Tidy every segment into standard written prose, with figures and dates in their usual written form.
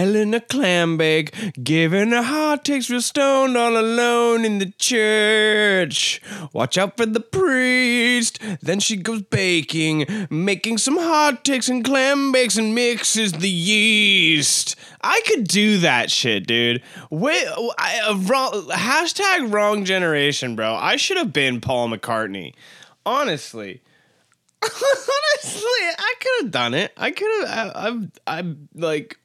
Elena Clambake giving her hot takes real stoned all alone in the church. Watch out for the priest. Then she goes baking, making some hot takes and clam bakes and mixes the yeast. I could do that shit, dude. Wait, hashtag wrong generation, bro. I should have been Paul McCartney. Honestly, I could have done it. I could have.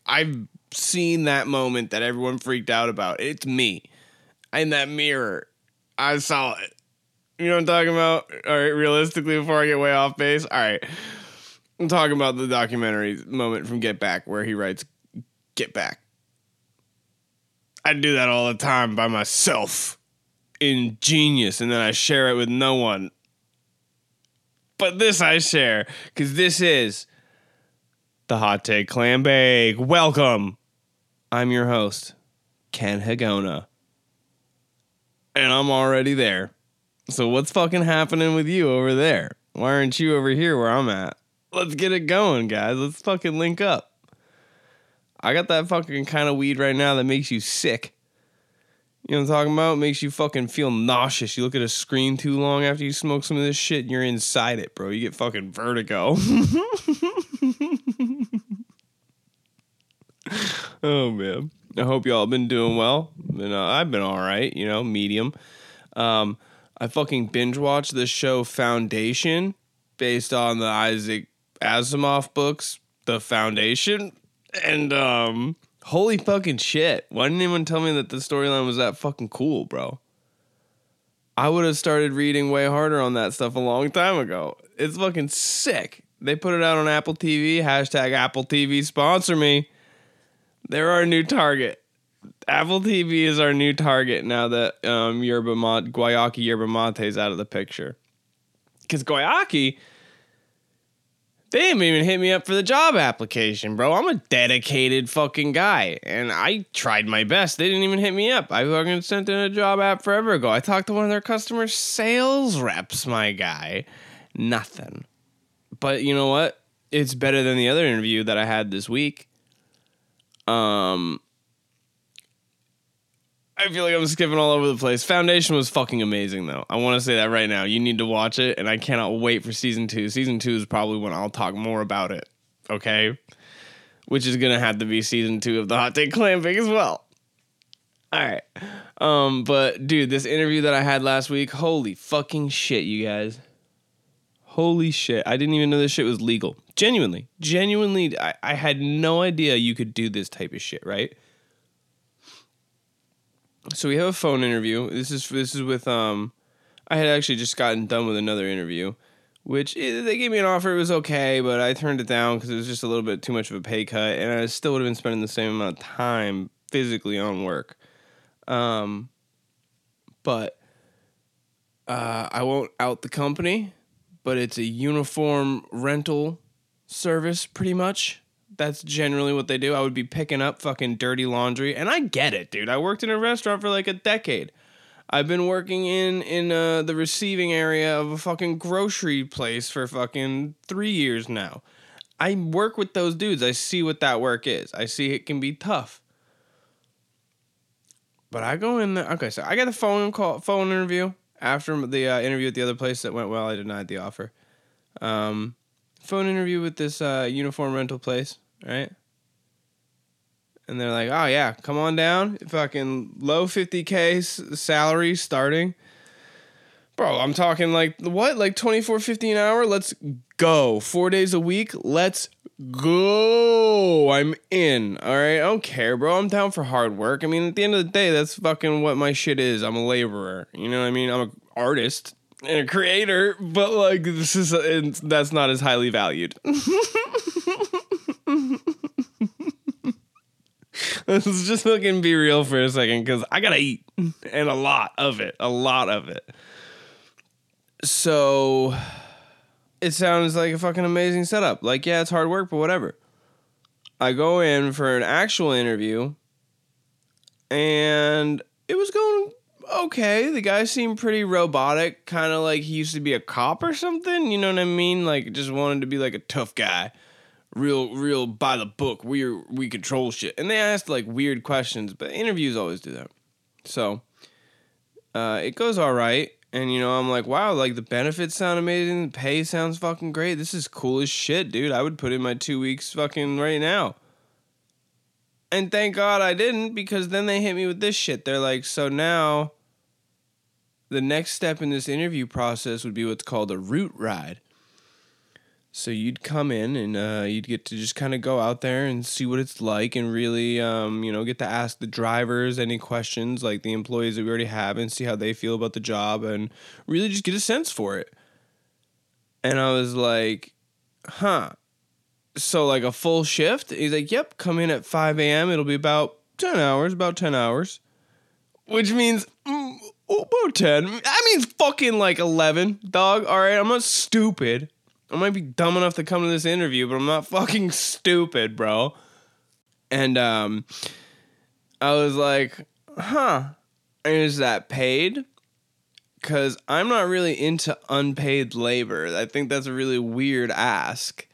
I've seen that moment that everyone freaked out about. It's me in that mirror. I saw it. You know what I'm talking about? All right, realistically, before I get way off base, all right, I'm talking about the documentary moment from Get Back where he writes "Get Back." I do that all the time by myself, ingenious, and then I share it with no one. But this I share, because this is the Hot Take Clam Bake. Welcome. I'm your host, Ken Hagona. And I'm already there. So what's fucking happening with you over there? Why aren't you over here where I'm at? Let's get it going, guys. Let's fucking link up. I got that fucking kind of weed right now that makes you sick. You know what I'm talking about? It makes you fucking feel nauseous. You look at a screen too long after you smoke some of this shit and you're inside it, bro. You get fucking vertigo. Oh, man. I hope y'all have been doing well. I've been all right, you know, medium. I fucking binge-watched the show Foundation based on the Isaac Asimov books, The Foundation, and, holy fucking shit. Why didn't anyone tell me that the storyline was that fucking cool, bro? I would have started reading way harder on that stuff a long time ago. It's fucking sick. They put it out on Apple TV. Hashtag Apple TV sponsor me. They're our new target. Apple TV is our new target now that Guayaki Yerba Mate is out of the picture. Because Guayaki... They didn't even hit me up for the job application, bro. I'm a dedicated fucking guy, and I tried my best. They didn't even hit me up. I fucking sent in a job app forever ago. I talked to one of their customer sales reps, my guy. Nothing. But you know what? It's better than the other interview that I had this week. I feel like I'm skipping all over the place. Foundation was fucking amazing, though. I want to say that right now. You need to watch it, and I cannot wait for season 2. Season 2 is probably when I'll talk more about it, okay? Which is going to have to be season 2 of the Hot Take Clambake as well. All right. But, dude, this interview that I had last week, holy fucking shit, you guys. Holy shit. I didn't even know this shit was legal. Genuinely, I had no idea you could do this type of shit, right? So we have a phone interview. This is with I had actually just gotten done with another interview, which they gave me an offer. It was okay, but I turned it down because it was just a little bit too much of a pay cut, and I still would have been spending the same amount of time physically on work. But I won't out the company, but it's a uniform rental service, pretty much. That's generally what they do. I would be picking up fucking dirty laundry. And I get it, dude. I worked in a restaurant for like a decade. I've been working in the receiving area of a fucking grocery place for fucking 3 years now. I work with those dudes. I see what that work is. I see it can be tough. But I go in there. Okay, so I got the phone interview. After the interview at the other place that went well, I denied the offer. Phone interview with this uniform rental place. Right? And they're like, oh, yeah, come on down. Fucking low 50K salary starting. Bro, I'm talking like, what? Like $24.50 an hour? Let's go. 4 days a week? Let's go. I'm in. All right? I don't care, bro. I'm down for hard work. I mean, at the end of the day, that's fucking what my shit is. I'm a laborer. You know what I mean? I'm an artist and a creator, but like, this is that's not as highly valued. Let's just fucking be real for a second, because I gotta eat, and a lot of it. So it sounds like a fucking amazing setup. Like, yeah, it's hard work, but whatever. I go in for an actual interview, and it was going okay. The guy seemed pretty robotic, kind of like he used to be a cop or something. You know what I mean? Like, just wanted to be like a tough guy. real by the book. We control shit. And they asked like weird questions, but interviews always do that. So it goes all right. And, you know, I'm like, wow, like the benefits sound amazing. The pay sounds fucking great. This is cool as shit, dude. I would put in my 2 weeks fucking right now. And thank God I didn't, because then they hit me with this shit. They're like, so now the next step in this interview process would be what's called a route ride. So you'd come in and you'd get to just kind of go out there and see what it's like and really, you know, get to ask the drivers any questions, like the employees that we already have, and see how they feel about the job and really just get a sense for it. And I was like, huh. So like a full shift? He's like, yep, come in at 5 a.m. It'll be about 10 hours. Which means, about 10. That means fucking like 11, dog. All right, I'm not stupid. I might be dumb enough to come to this interview, but I'm not fucking stupid, bro. And I was like, huh, is that paid? Because I'm not really into unpaid labor. I think that's a really weird ask.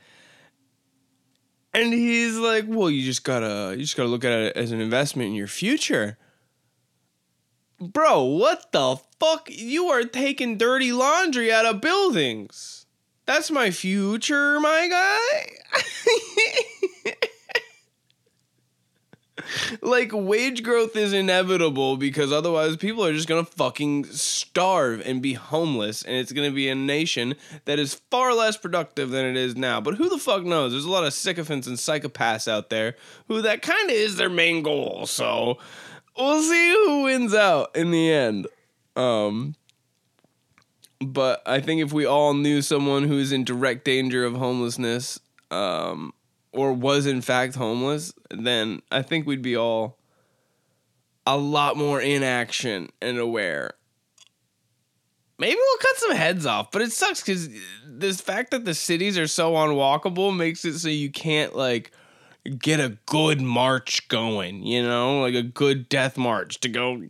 And he's like, well, you just gotta look at it as an investment in your future. Bro, what the fuck? You are taking dirty laundry out of buildings. That's my future, my guy. Like, wage growth is inevitable, because otherwise people are just going to fucking starve and be homeless, and it's going to be a nation that is far less productive than it is now. But who the fuck knows? There's a lot of sycophants and psychopaths out there who that kind of is their main goal. So we'll see who wins out in the end. But I think if we all knew someone who is in direct danger of homelessness, or was in fact homeless, then I think we'd be all a lot more in action and aware. Maybe we'll cut some heads off, but it sucks because this fact that the cities are so unwalkable makes it so you can't, like, get a good march going, you know, like a good death march to go,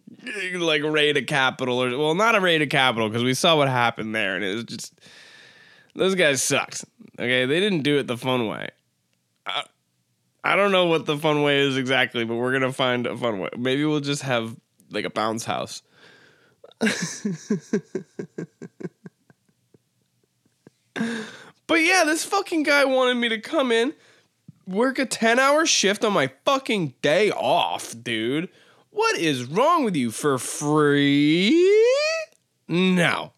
like, raid a capital. Or, well, not a raid a capital, because we saw what happened there, and it was just, those guys sucked, okay? They didn't do it the fun way. I don't know what the fun way is exactly, but we're going to find a fun way. Maybe we'll just have, like, a bounce house. But, yeah, this fucking guy wanted me to come in, work a 10-hour shift on my fucking day off, dude. What is wrong with you? For free? No.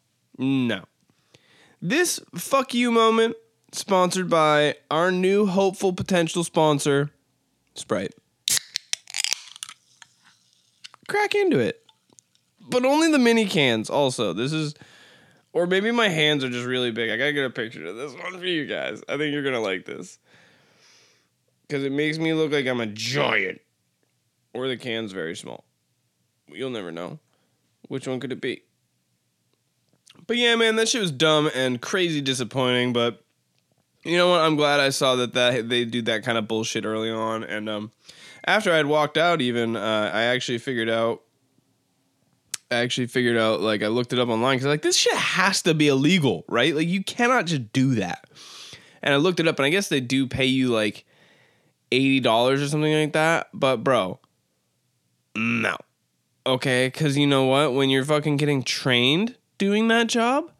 This fuck you moment, sponsored by our new hopeful potential sponsor, Sprite. Crack into it. But only the mini cans also. This is, or maybe my hands are just really big. I gotta get a picture of this one for you guys. I think you're gonna like this. Because it makes me look like I'm a giant. Or the can's very small. You'll never know. Which one could it be? But yeah, man, that shit was dumb and crazy disappointing, but you know what? I'm glad I saw that they do that kind of bullshit early on. And after I had walked out, even I actually figured out. Like, I looked it up online because, like, this shit has to be illegal, right? Like, you cannot just do that. And I looked it up, and I guess they do pay you like $80 or something like that. But bro, no, okay, because you know what? When you're fucking getting trained doing that job,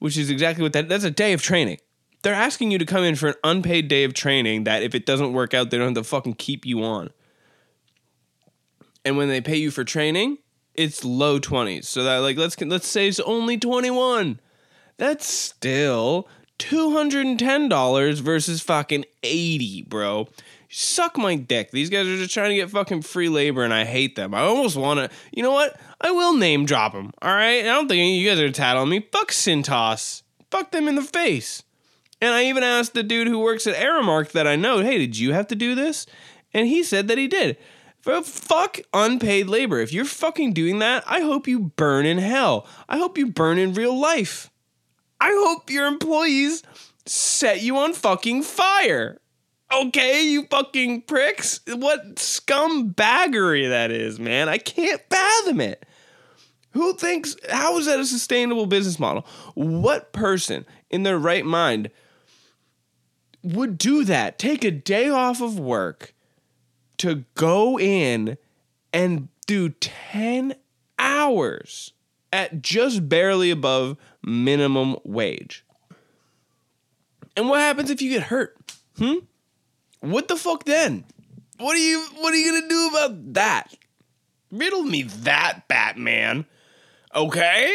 which is exactly what that's a day of training. They're asking you to come in for an unpaid day of training that if it doesn't work out, they don't have to fucking keep you on. And when they pay you for training, it's low 20s. So that, like, let's say it's only 21. That's still $210 versus fucking 80, bro. Suck my dick. These guys are just trying to get fucking free labor, and I hate them. I almost want to, you know what? I will name drop them. All right. I don't think you guys are tattling me. Fuck Cintas. Fuck them in the face. And I even asked the dude who works at Aramark that I know, hey, did you have to do this? And he said that he did. Fuck unpaid labor. If you're fucking doing that, I hope you burn in hell. I hope you burn in real life. I hope your employees set you on fucking fire. Okay, you fucking pricks. What scumbaggery that is, man. I can't fathom it. Who thinks, how is that a sustainable business model? What person in their right mind would do that. Take a day off of work to go in and do 10 hours at just barely above minimum wage. And what happens if you get hurt? What the fuck then? What are you going to do about that? Riddle me that, Batman. Okay?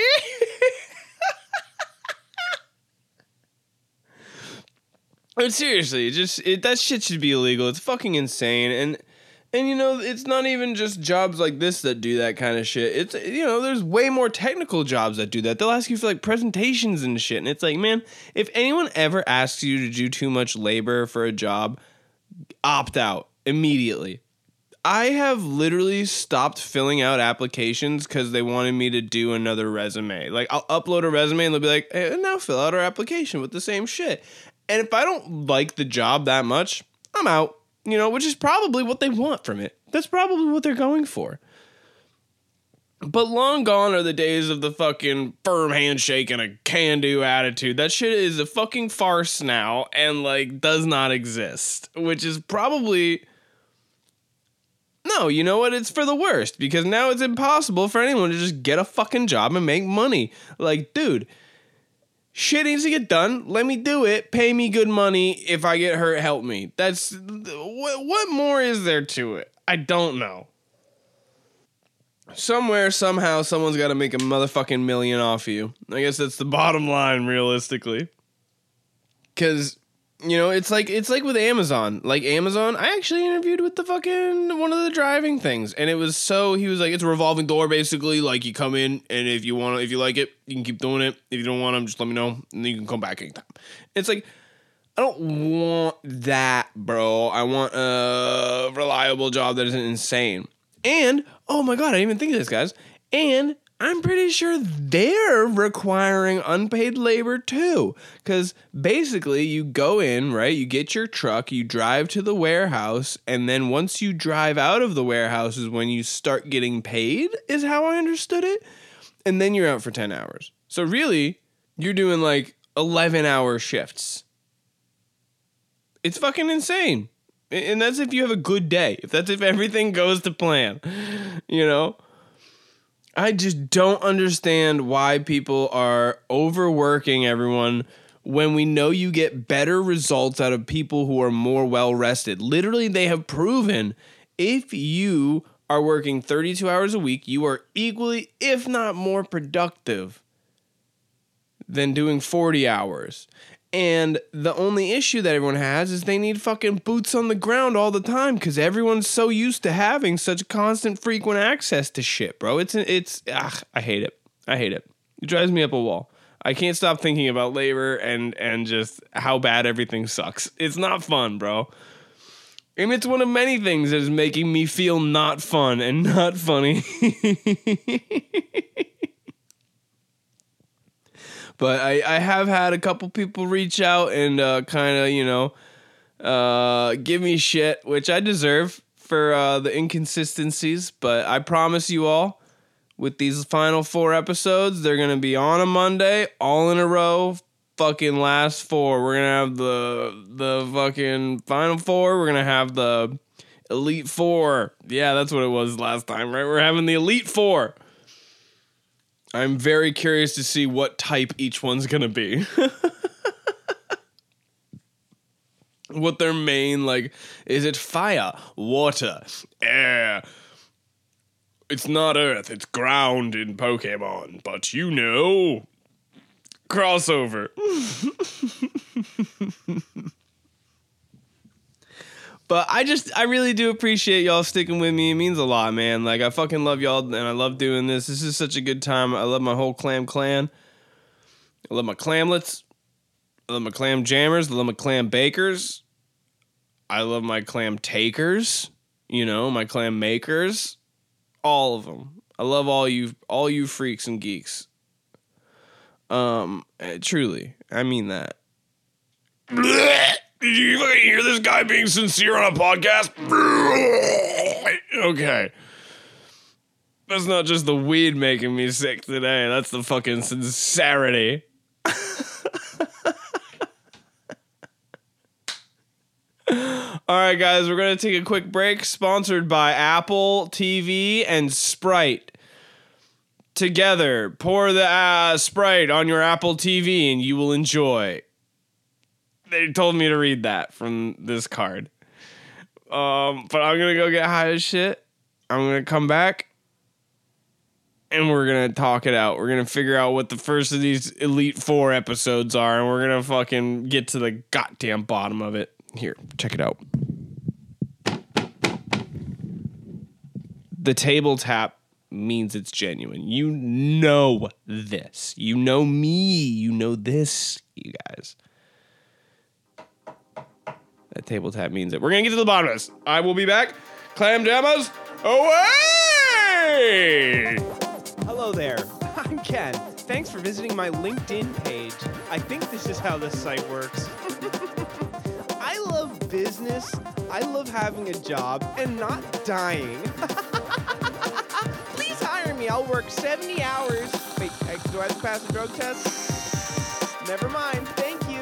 But seriously, that shit should be illegal. It's fucking insane. And you know, it's not even just jobs like this that do that kind of shit. It's, you know, there's way more technical jobs that do that. They'll ask you for, like, presentations and shit. And it's like, man, if anyone ever asks you to do too much labor for a job, opt out immediately. I have literally stopped filling out applications because they wanted me to do another resume. Like, I'll upload a resume and they'll be like, hey, now fill out our application with the same shit. And if I don't like the job that much, I'm out, you know, which is probably what they want from it. That's probably what they're going for. But long gone are the days of the fucking firm handshake and a can-do attitude. That shit is a fucking farce now and, like, does not exist, which is probably... No, you know what? It's for the worst, because now it's impossible for anyone to just get a fucking job and make money. Like, dude... Shit needs to get done. Let me do it. Pay me good money. If I get hurt, help me. That's... What more is there to it? I don't know. Somewhere, somehow, someone's got to make a motherfucking million off you. I guess that's the bottom line, realistically. Because, you know, it's like with Amazon. Like, Amazon, I actually interviewed with the fucking... one of the driving things. And it was so... He was like, it's a revolving door, basically. Like, you come in, and if you like it... you can keep doing it. If you don't want them, just let me know. And you can come back anytime. It's like, I don't want that, bro. I want a reliable job that isn't insane. And, oh my God, I didn't even think of this, guys. And I'm pretty sure they're requiring unpaid labor too. Because basically you go in, right? You get your truck, you drive to the warehouse. And then once you drive out of the warehouse is when you start getting paid, is how I understood it. And then you're out for 10 hours. So really, you're doing like 11-hour shifts. It's fucking insane. And that's if you have a good day. If everything goes to plan, you know? I just don't understand why people are overworking everyone when we know you get better results out of people who are more well-rested. Literally, they have proven if you... are working 32 hours a week, you are equally, if not more productive than doing 40 hours. And the only issue that everyone has is they need fucking boots on the ground all the time because everyone's so used to having such constant, frequent access to shit, bro. I hate it. I hate it. It drives me up a wall. I can't stop thinking about labor and just how bad everything sucks. It's not fun, bro. And it's one of many things that is making me feel not fun and not funny. But I have had a couple people reach out and kind of, you know, give me shit, which I deserve for the inconsistencies. But I promise you all, with these final 4 episodes, they're going to be on a Monday, all in a row. Fucking last 4. We're gonna have the fucking final 4. We're gonna have the Elite Four. Yeah, that's what it was last time, right? We're having the Elite Four. I'm very curious to see what type each one's gonna be. What their main, like, is it fire, water, air? It's not earth, it's ground in Pokemon, but you know... crossover. But I really do appreciate y'all sticking with me. It means a lot, man. Like, I fucking love y'all and I love doing this. This is such a good time. I love my whole clam clan. I love my clamlets. I love my clam jammers. I love my clam bakers. I love my clam takers. You know, my clam makers. All of them. I love all you freaks and geeks. Truly, I mean that. Did you fucking hear this guy being sincere on a podcast? Okay. That's not just the weed making me sick today. That's the fucking sincerity. All right, guys, we're going to take a quick break, sponsored by Apple TV and Sprite. Together, pour the Sprite on your Apple TV and you will enjoy. They told me to read that from this card. But I'm going to go get high as shit. I'm going to come back. And we're going to talk it out. We're going to figure out what the first of these Elite Four episodes are. And we're going to fucking get to the goddamn bottom of it. Here, check it out. The table tap means it's genuine. You know this. You know me. You know this, you guys. That table tap means it. We're going to get to the bottom of this. I will be back. Clam Jammers, away! Hello there, I'm Ken. Thanks for visiting my LinkedIn page. I think this is how this site works. I love business. I love having a job and not dying. Please hire me. I'll work 70 hours. Wait, do I have to pass a drug test? Never mind. Thank you.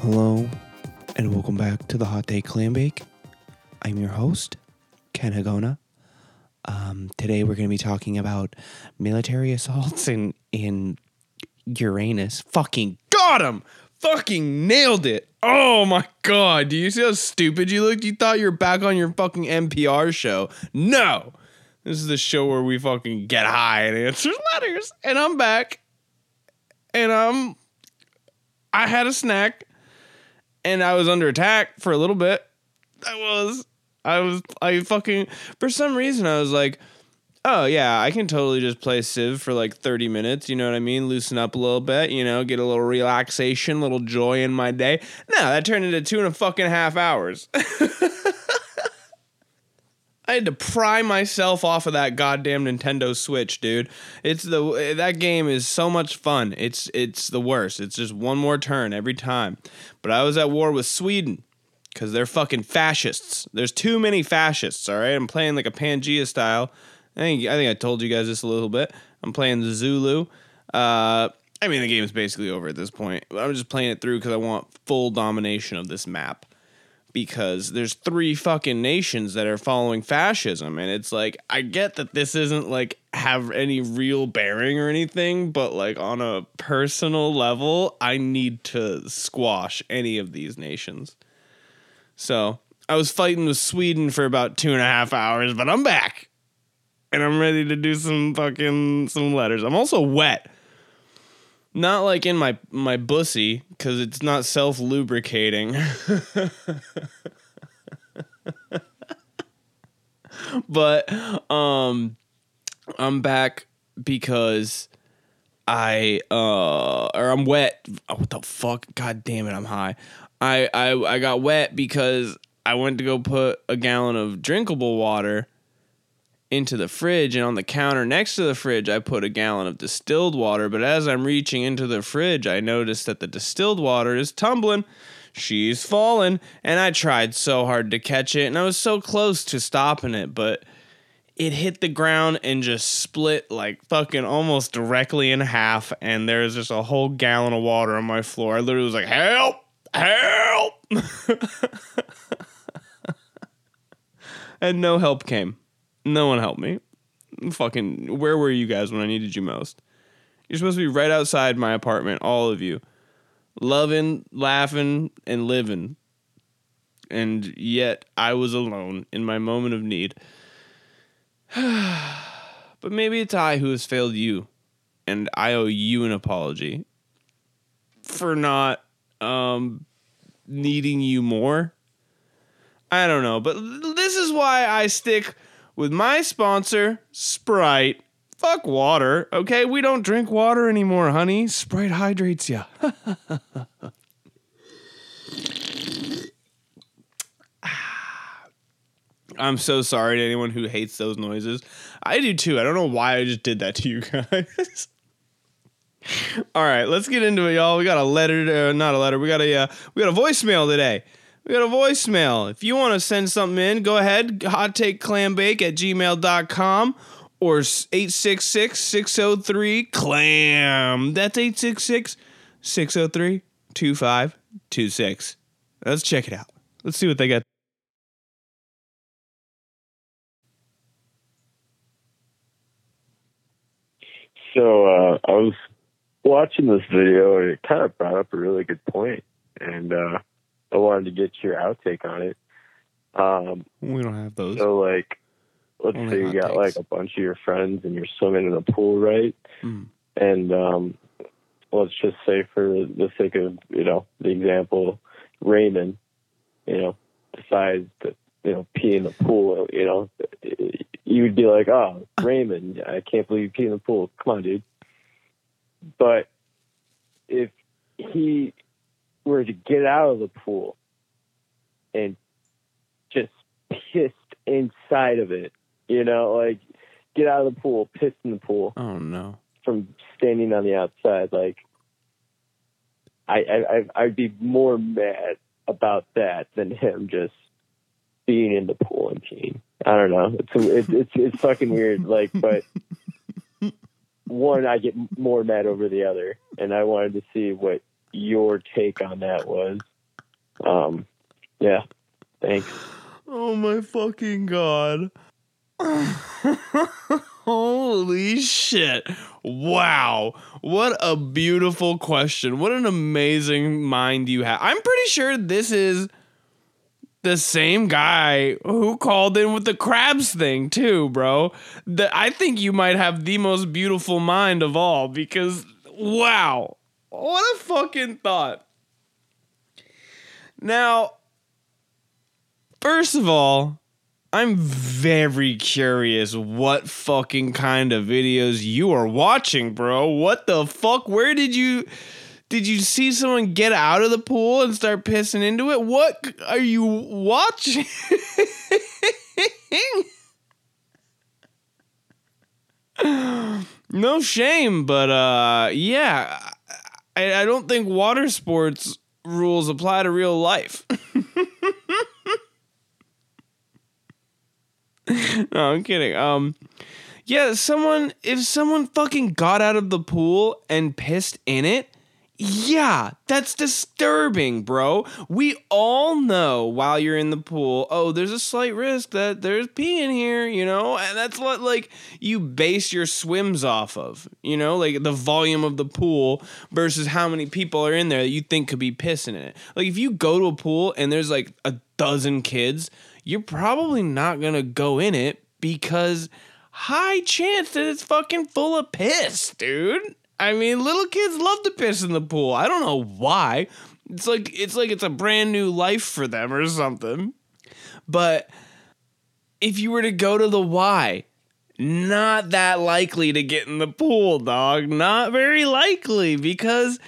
Hello, and welcome back to the Hot Take Clam Bake. I'm your host, Ken Hagona. Today we're going to be talking about military assaults in Uranus. Fucking got him! Fucking nailed it! Oh my god, do you see how stupid you looked? You thought you were back on your fucking NPR show. No! This is the show where we fucking get high and answer letters. And I'm back. And I had a snack. And I was under attack for a little bit. For some reason, I was like, oh, yeah, I can totally just play Civ for like 30 minutes. You know what I mean? Loosen up a little bit, you know, get a little relaxation, a little joy in my day. No, that turned into 2.5 hours. I had to pry myself off of that goddamn Nintendo Switch, dude. That game is so much fun. It's the worst. It's just one more turn every time. But I was at war with Sweden. Because they're fucking fascists. There's too many fascists, all right? I'm playing like a Pangaea style. I think I told you guys this a little bit. I'm playing the Zulu. I mean, the game is basically over at this point. But I'm just playing it through because I want full domination of this map. Because there's 3 fucking nations that are following fascism. And it's like, I get that this isn't like have any real bearing or anything. But like on a personal level, I need to squash any of these nations. So, I was fighting with Sweden for about 2.5 hours, but I'm back. And I'm ready to do some letters. I'm also wet. Not like in my bussy, because it's not self-lubricating. But, I'm back because I'm wet. Oh, what the fuck? God damn it, I'm high. I got wet because I went to go put a gallon of drinkable water into the fridge, and on the counter next to the fridge, I put a gallon of distilled water, but as I'm reaching into the fridge, I noticed that the distilled water is tumbling. She's fallen, and I tried so hard to catch it, and I was so close to stopping it, but it hit the ground and just split like fucking almost directly in half, and there was just a whole gallon of water on my floor. I literally was like, help! Help! And no help came. No one helped me. Fucking, where were you guys when I needed you most? You're supposed to be right outside my apartment, all of you. Loving, laughing, and living. And yet, I was alone in my moment of need. But maybe it's I who has failed you. And I owe you an apology. For not needing you more. I don't know, but this is why I stick with my sponsor, Sprite. Fuck water, okay? We don't drink water anymore, honey. Sprite hydrates ya. I'm so sorry to anyone who hates those noises. I do too. I don't know why I just did that to you guys. All right, let's get into it, y'all. We got a letter, not a letter. We got a voicemail today. We got a voicemail. If you want to send something in, go ahead, hottakeclambake@gmail.com or 866-603-CLAM. That's 866-603-2526. Let's check it out. Let's see what they got. So I was watching this video, and it kind of brought up a really good point, and I wanted to get your outtake on it. We don't have those. So, like, let's say you got, like, a bunch of your friends, and you're swimming in a pool, right? Mm. And let's just say, for the sake of, you know, the example, Raymond, you know, decides that, you know, pee in the pool, you know, you would be like, oh, Raymond, I can't believe you pee in the pool. Come on, dude. But if he were to get out of the pool and just pissed inside of it, you know, like, get out of the pool, pissed in the pool. Oh, no. From standing on the outside, like, I'd be more mad about that than him just being in the pool and peeing. I don't know. It's fucking weird. Like, but one, I get more mad over the other, and I wanted to see what your take on that was. Yeah. Thanks. Oh my fucking God. Holy shit. Wow. What a beautiful question. What an amazing mind you have. I'm pretty sure this is the same guy who called in with the crabs thing too, bro. I think you might have the most beautiful mind of all, because wow. What a fucking thought. Now, first of all, I'm very curious what fucking kind of videos you are watching, bro. What the fuck? Where did you see someone get out of the pool and start pissing into it? What are you watching? No shame, but yeah, I don't think water sports rules apply to real life. No, I'm kidding. Yeah, if someone fucking got out of the pool and pissed in it, yeah, that's disturbing, bro. We all know while you're in the pool, oh, there's a slight risk that there's pee in here, you know? And that's what, like, you base your swims off of, you know? Like, the volume of the pool versus how many people are in there that you think could be pissing in it. Like, if you go to a pool and there's, like, a dozen kids, you're probably not going to go in it because high chance that it's fucking full of piss, dude. I mean, little kids love to piss in the pool. I don't know why. It's like it's a brand new life for them or something. But if you were to go to the Y, not that likely to get in the pool, dog. Not very likely, because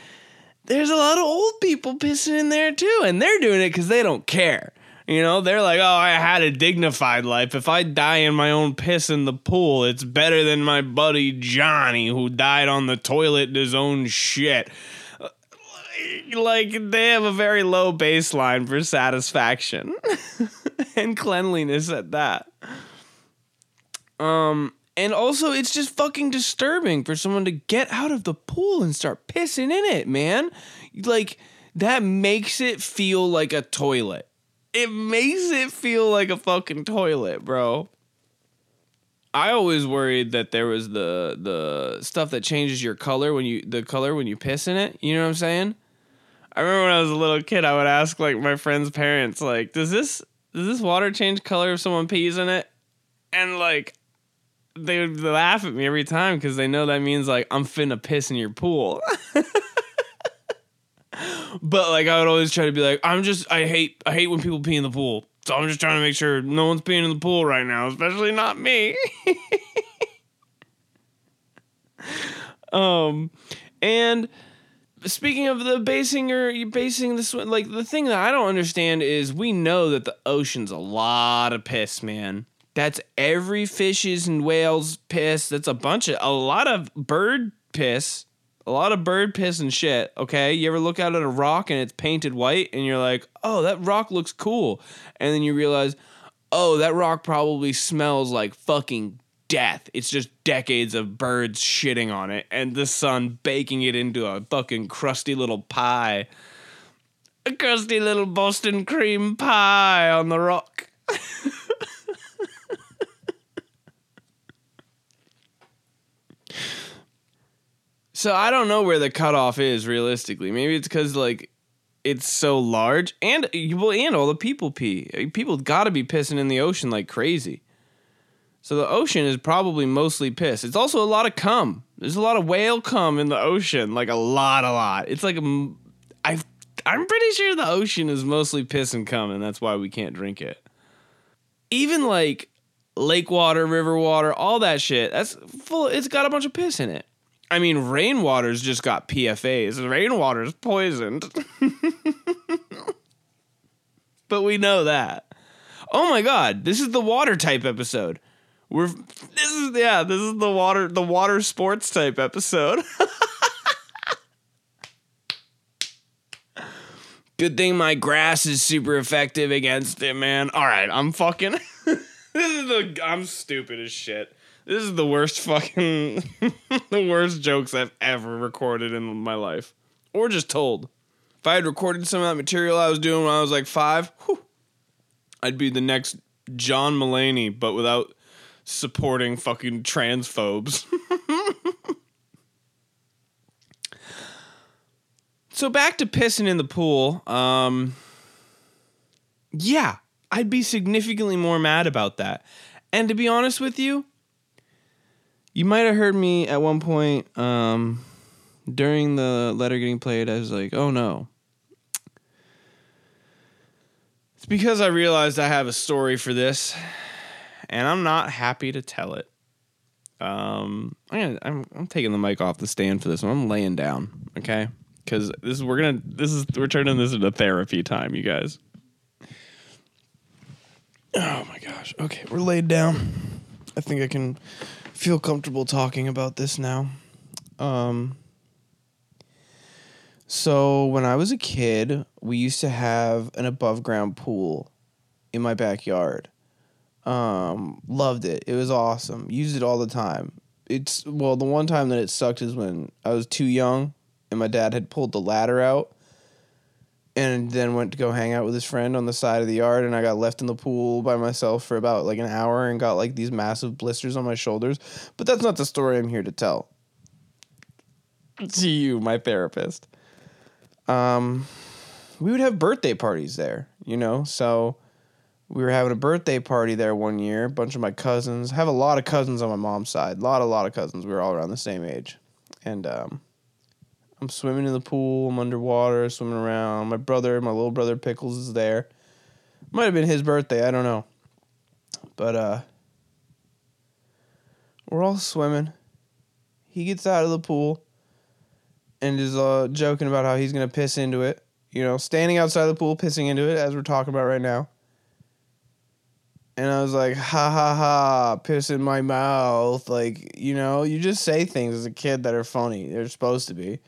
there's a lot of old people pissing in there too. And they're doing it because they don't care. You know, they're like, oh, I had a dignified life. If I die in my own piss in the pool, it's better than my buddy Johnny who died on the toilet in his own shit. Like, they have a very low baseline for satisfaction and cleanliness at that. And also, it's just fucking disturbing for someone to get out of the pool and start pissing in it, man. Like, that makes it feel like a toilet. It makes it feel like a fucking toilet, bro. I always worried that there was the stuff that changes your color when you piss in it. You know what I'm saying? I remember when I was a little kid, I would ask, like, my friends' parents, like, does this water change color if someone pees in it? And, like, they would laugh at me every time because they know that means, like, I'm finna piss in your pool. But, like, I would always try to be like, I hate when people pee in the pool. So I'm just trying to make sure no one's peeing in the pool right now, especially not me. And speaking of the basing this, like, the thing that I don't understand is we know that the ocean's a lot of piss, man. That's every fish's and whale's piss. That's a lot of bird piss. A lot of bird piss and shit, okay? You ever look out at a rock and it's painted white and you're like, oh, that rock looks cool. And then you realize, oh, that rock probably smells like fucking death. It's just decades of birds shitting on it and the sun baking it into a fucking crusty little pie. a crusty little Boston cream pie on the rock. So I don't know where the cutoff is realistically. Maybe it's because like it's so large, and all the people pee. People gotta be pissing in the ocean like crazy. So the ocean is probably mostly piss. It's also a lot of cum. There's a lot of whale cum in the ocean, like a lot. It's like I'm pretty sure the ocean is mostly piss and cum, and that's why we can't drink it. Even like lake water, river water, all that shit. That's full. It's got a bunch of piss in it. I mean, rainwater's just got PFAS. Rainwater's poisoned. But we know that. Oh my God, this is the water type episode. This is the water sports type episode. Good thing my grass is super effective against it, man. All right, I'm fucking I'm stupid as shit. This is the worst fucking, the worst jokes I've ever recorded in my life. Or just told. If I had recorded some of that material I was doing when I was like 5, whew, I'd be the next John Mulaney, but without supporting fucking transphobes. So back to pissing in the pool. Yeah, I'd be significantly more mad about that. And to be honest with you, you might have heard me at one point during the letter getting played. I was like, oh no. It's because I realized I have a story for this, and I'm not happy to tell it. I'm taking the mic off the stand for this one. I'm laying down, okay? Because we're turning this into therapy time, you guys. Oh my gosh. Okay, we're laid down. I think I can feel comfortable talking about this now. So when I was a kid, we used to have an above ground pool in my backyard. Loved it. It was awesome. Used it all the time. The one time that it sucked is when I was too young and my dad had pulled the ladder out and then went to go hang out with his friend on the side of the yard, and I got left in the pool by myself for about like an hour and got like these massive blisters on my shoulders. But that's not the story I'm here to tell. To you, my therapist. We would have birthday parties there, you know? So we were having a birthday party there one year. A bunch of my cousins. I have a lot of cousins on my mom's side. A lot of cousins. We were all around the same age. And I'm swimming in the pool, I'm underwater, swimming around. My little brother Pickles is there. Might have been his birthday, I don't know. But we're all swimming. He gets out of the pool and is joking about how he's going to piss into it. You know, standing outside the pool, pissing into it, as we're talking about right now. And I was like, ha ha ha, piss in my mouth. Like, you know, you just say things as a kid that are funny. They're supposed to be.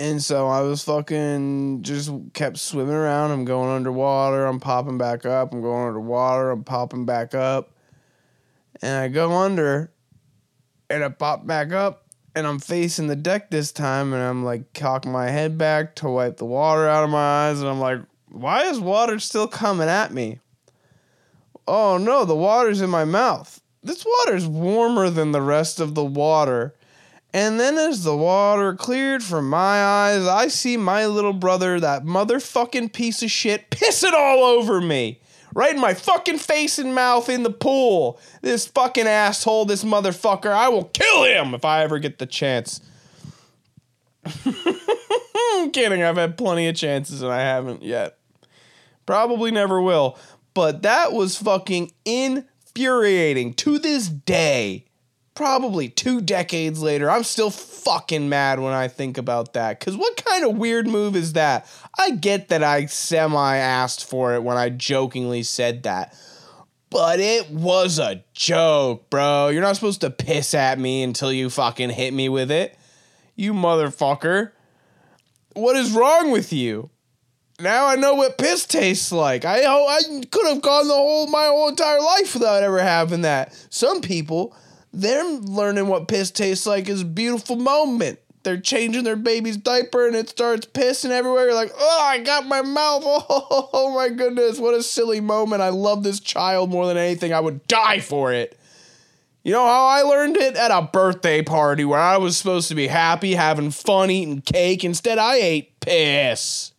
And so I was fucking just kept swimming around. I'm going underwater. I'm popping back up. I'm going underwater. I'm popping back up. And I go under and I pop back up and I'm facing the deck this time. And I'm like cocking my head back to wipe the water out of my eyes. And I'm like, why is water still coming at me? Oh no, the water's in my mouth. This water's warmer than the rest of the water. And then as the water cleared from my eyes, I see my little brother, that motherfucking piece of shit, piss it all over me. Right in my fucking face and mouth in the pool. This fucking asshole, this motherfucker, I will kill him if I ever get the chance. I'm kidding, I've had plenty of chances and I haven't yet. Probably never will. But that was fucking infuriating. To this day, probably 2 decades later, I'm still fucking mad when I think about that. Because what kind of weird move is that? I get that I semi-asked for it when I jokingly said that. But it was a joke, bro. You're not supposed to piss at me until you fucking hit me with it. You motherfucker. What is wrong with you? Now I know what piss tastes like. I could have gone my whole entire life without ever having that. Some people, they're learning what piss tastes like is a beautiful moment. they're changing their baby's diaper and it starts pissing everywhere. You're like, oh, I got my mouth. Oh, my goodness. What a silly moment. I love this child more than anything. I would die for it. You know how I learned it? At a birthday party where I was supposed to be happy, having fun, eating cake. Instead, I ate piss.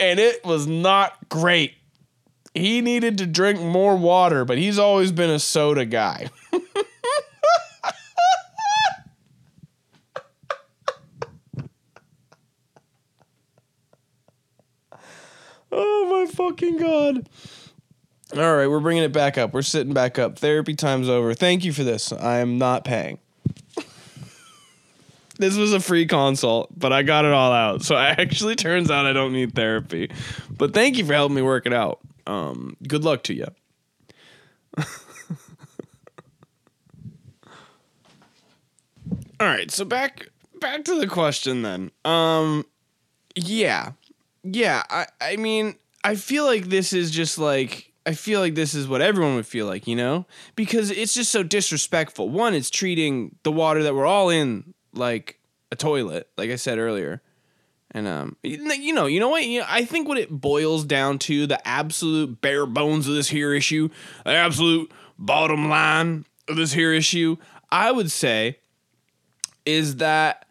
And it was not great. He needed to drink more water, but he's always been a soda guy. Oh, my fucking God. All right, we're bringing it back up. We're sitting back up. Therapy time's over. Thank you for this. I am not paying. This was a free consult, but I got it all out. So it actually turns out I don't need therapy. But thank you for helping me work it out. Good luck to you. All right, so back to the question then. Yeah, I mean, I feel like this is just like, I feel like this is what everyone would feel like, you know? Because it's just so disrespectful. One, it's treating the water that we're all in like a toilet, like I said earlier. And, you know what? You know, I think what it boils down to, the absolute bare bones of this here issue, the absolute bottom line of this here issue, I would say is that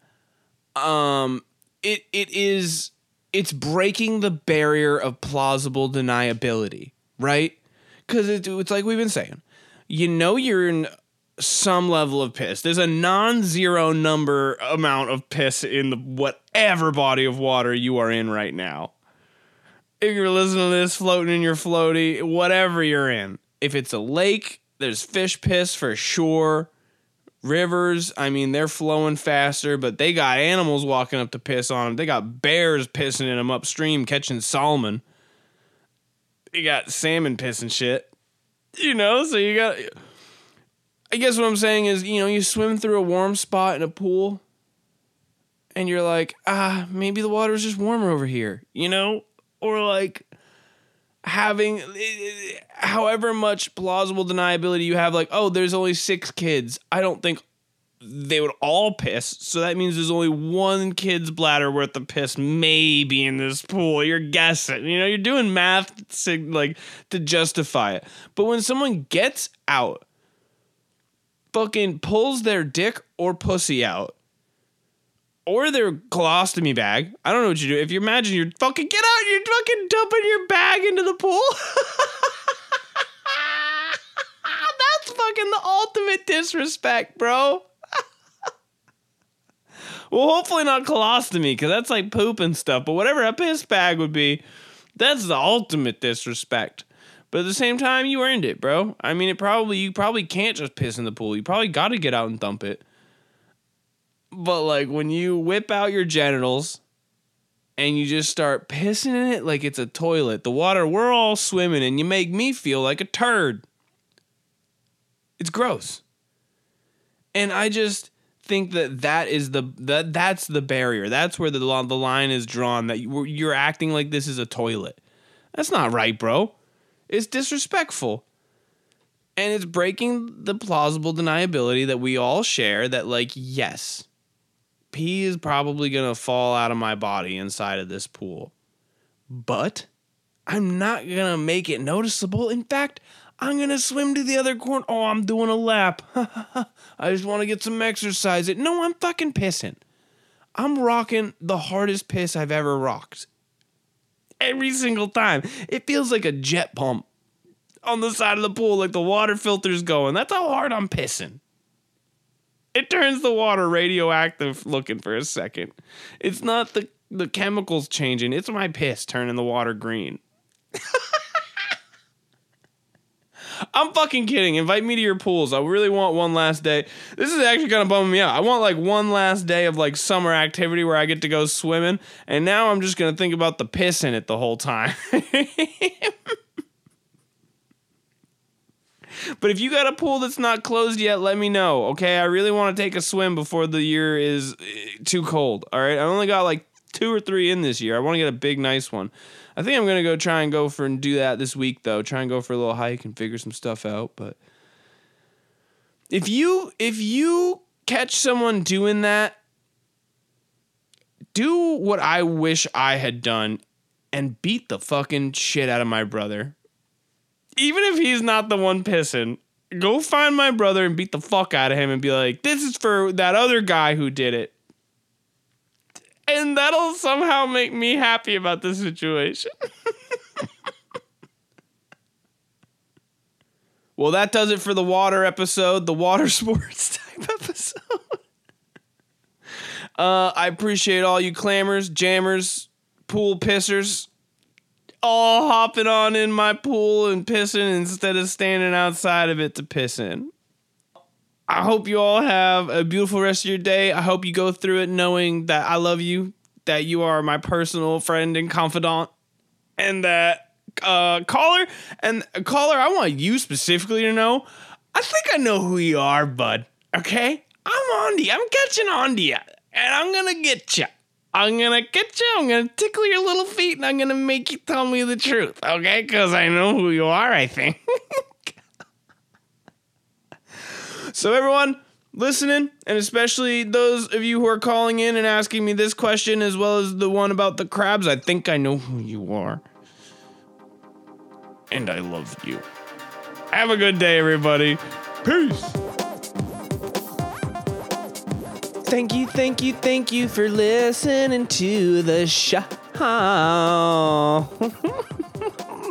it's breaking the barrier of plausible deniability, right? Because it's like we've been saying, you know, you're in some level of piss. There's a non-zero number amount of piss in the whatever body of water you are in right now. If you're listening to this floating in your floaty, whatever you're in. If it's a lake, there's fish piss for sure. Rivers, I mean, they're flowing faster, but they got animals walking up to piss on them. They got bears pissing in them upstream, catching salmon. You got salmon pissing shit. You know, so you got... I guess what I'm saying is, you know, you swim through a warm spot in a pool, and you're like, maybe the water's just warmer over here, you know? Or like... having however much plausible deniability you have, like, oh, there's only 6 kids. I don't think they would all piss, so that means there's only one kid's bladder worth of piss maybe in this pool. You're guessing. You know, you're doing math to justify it. But when someone gets out, fucking pulls their dick or pussy out, or their colostomy bag. I don't know what you do. If you imagine you're fucking, get out, you're fucking dumping your bag into the pool. That's fucking the ultimate disrespect, bro. Well, hopefully not colostomy, because that's like poop and stuff. But whatever a piss bag would be, that's the ultimate disrespect. But at the same time, you earned it, bro. I mean, you probably can't just piss in the pool. You probably got to get out and dump it. But, like, when you whip out your genitals and you just start pissing in it like it's a toilet, the water, we're all swimming in, you make me feel like a turd. It's gross. And I just think that's the barrier. That's where the line is drawn, that you're acting like this is a toilet. That's not right, bro. It's disrespectful. And it's breaking the plausible deniability that we all share that, like, yes, pee is probably going to fall out of my body inside of this pool. But I'm not going to make it noticeable. In fact, I'm going to swim to the other corner. Oh, I'm doing a lap. I just want to get some exercise. No, I'm fucking pissing. I'm rocking the hardest piss I've ever rocked. Every single time. It feels like a jet pump on the side of the pool, like the water filter's going. That's how hard I'm pissing. It turns the water radioactive looking for a second. It's not the chemicals changing. It's my piss turning the water green. I'm fucking kidding. Invite me to your pools. I really want one last day. This is actually kind of bumming me out. I want like one last day of like summer activity where I get to go swimming. And now I'm just going to think about the piss in it the whole time. But if you got a pool that's not closed yet, let me know, okay? I really want to take a swim before the year is too cold, all right? I only got like 2 or 3 in this year. I want to get a big, nice one. I think I'm going to do that this week, though. Try and go for a little hike and figure some stuff out. But if you catch someone doing that do what I wish I had done and beat the fucking shit out of my brother. Even if he's not the one pissing, go find my brother and beat the fuck out of him and be like, this is for that other guy who did it. And that'll somehow make me happy about the situation. Well, that does it for the water episode, the water sports type episode. I appreciate all you clammers, jammers, pool pissers, all hopping on in my pool and pissing instead of standing outside of it to piss in. I hope you all have a beautiful rest of your day. I hope you go through it knowing that I love you, that you are my personal friend and confidant, and that caller, I want you specifically to know, I think I know who you are, bud. Okay? I'm on to you. I'm catching on to you, and I'm going to get you. I'm going to get you. I'm going to tickle your little feet, and I'm going to make you tell me the truth. Okay? Because I know who you are, I think. So everyone listening, and especially those of you who are calling in and asking me this question, as well as the one about the crabs, I think I know who you are. And I love you. Have a good day, everybody. Peace. Thank you for listening to the show.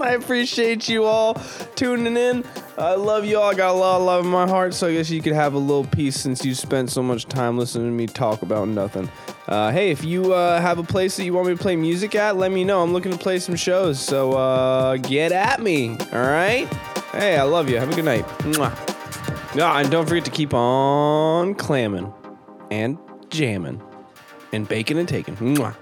I appreciate you all tuning in. I love you all. I got a lot of love in my heart, so I guess you could have a little peace since you spent so much time listening to me talk about nothing. Hey, if you have a place that you want me to play music at, let me know. I'm looking to play some shows, so get at me, all right? Hey, I love you. Have a good night. Mwah. No, and don't forget to keep on clamming and jamming and baking and taking. Mwah.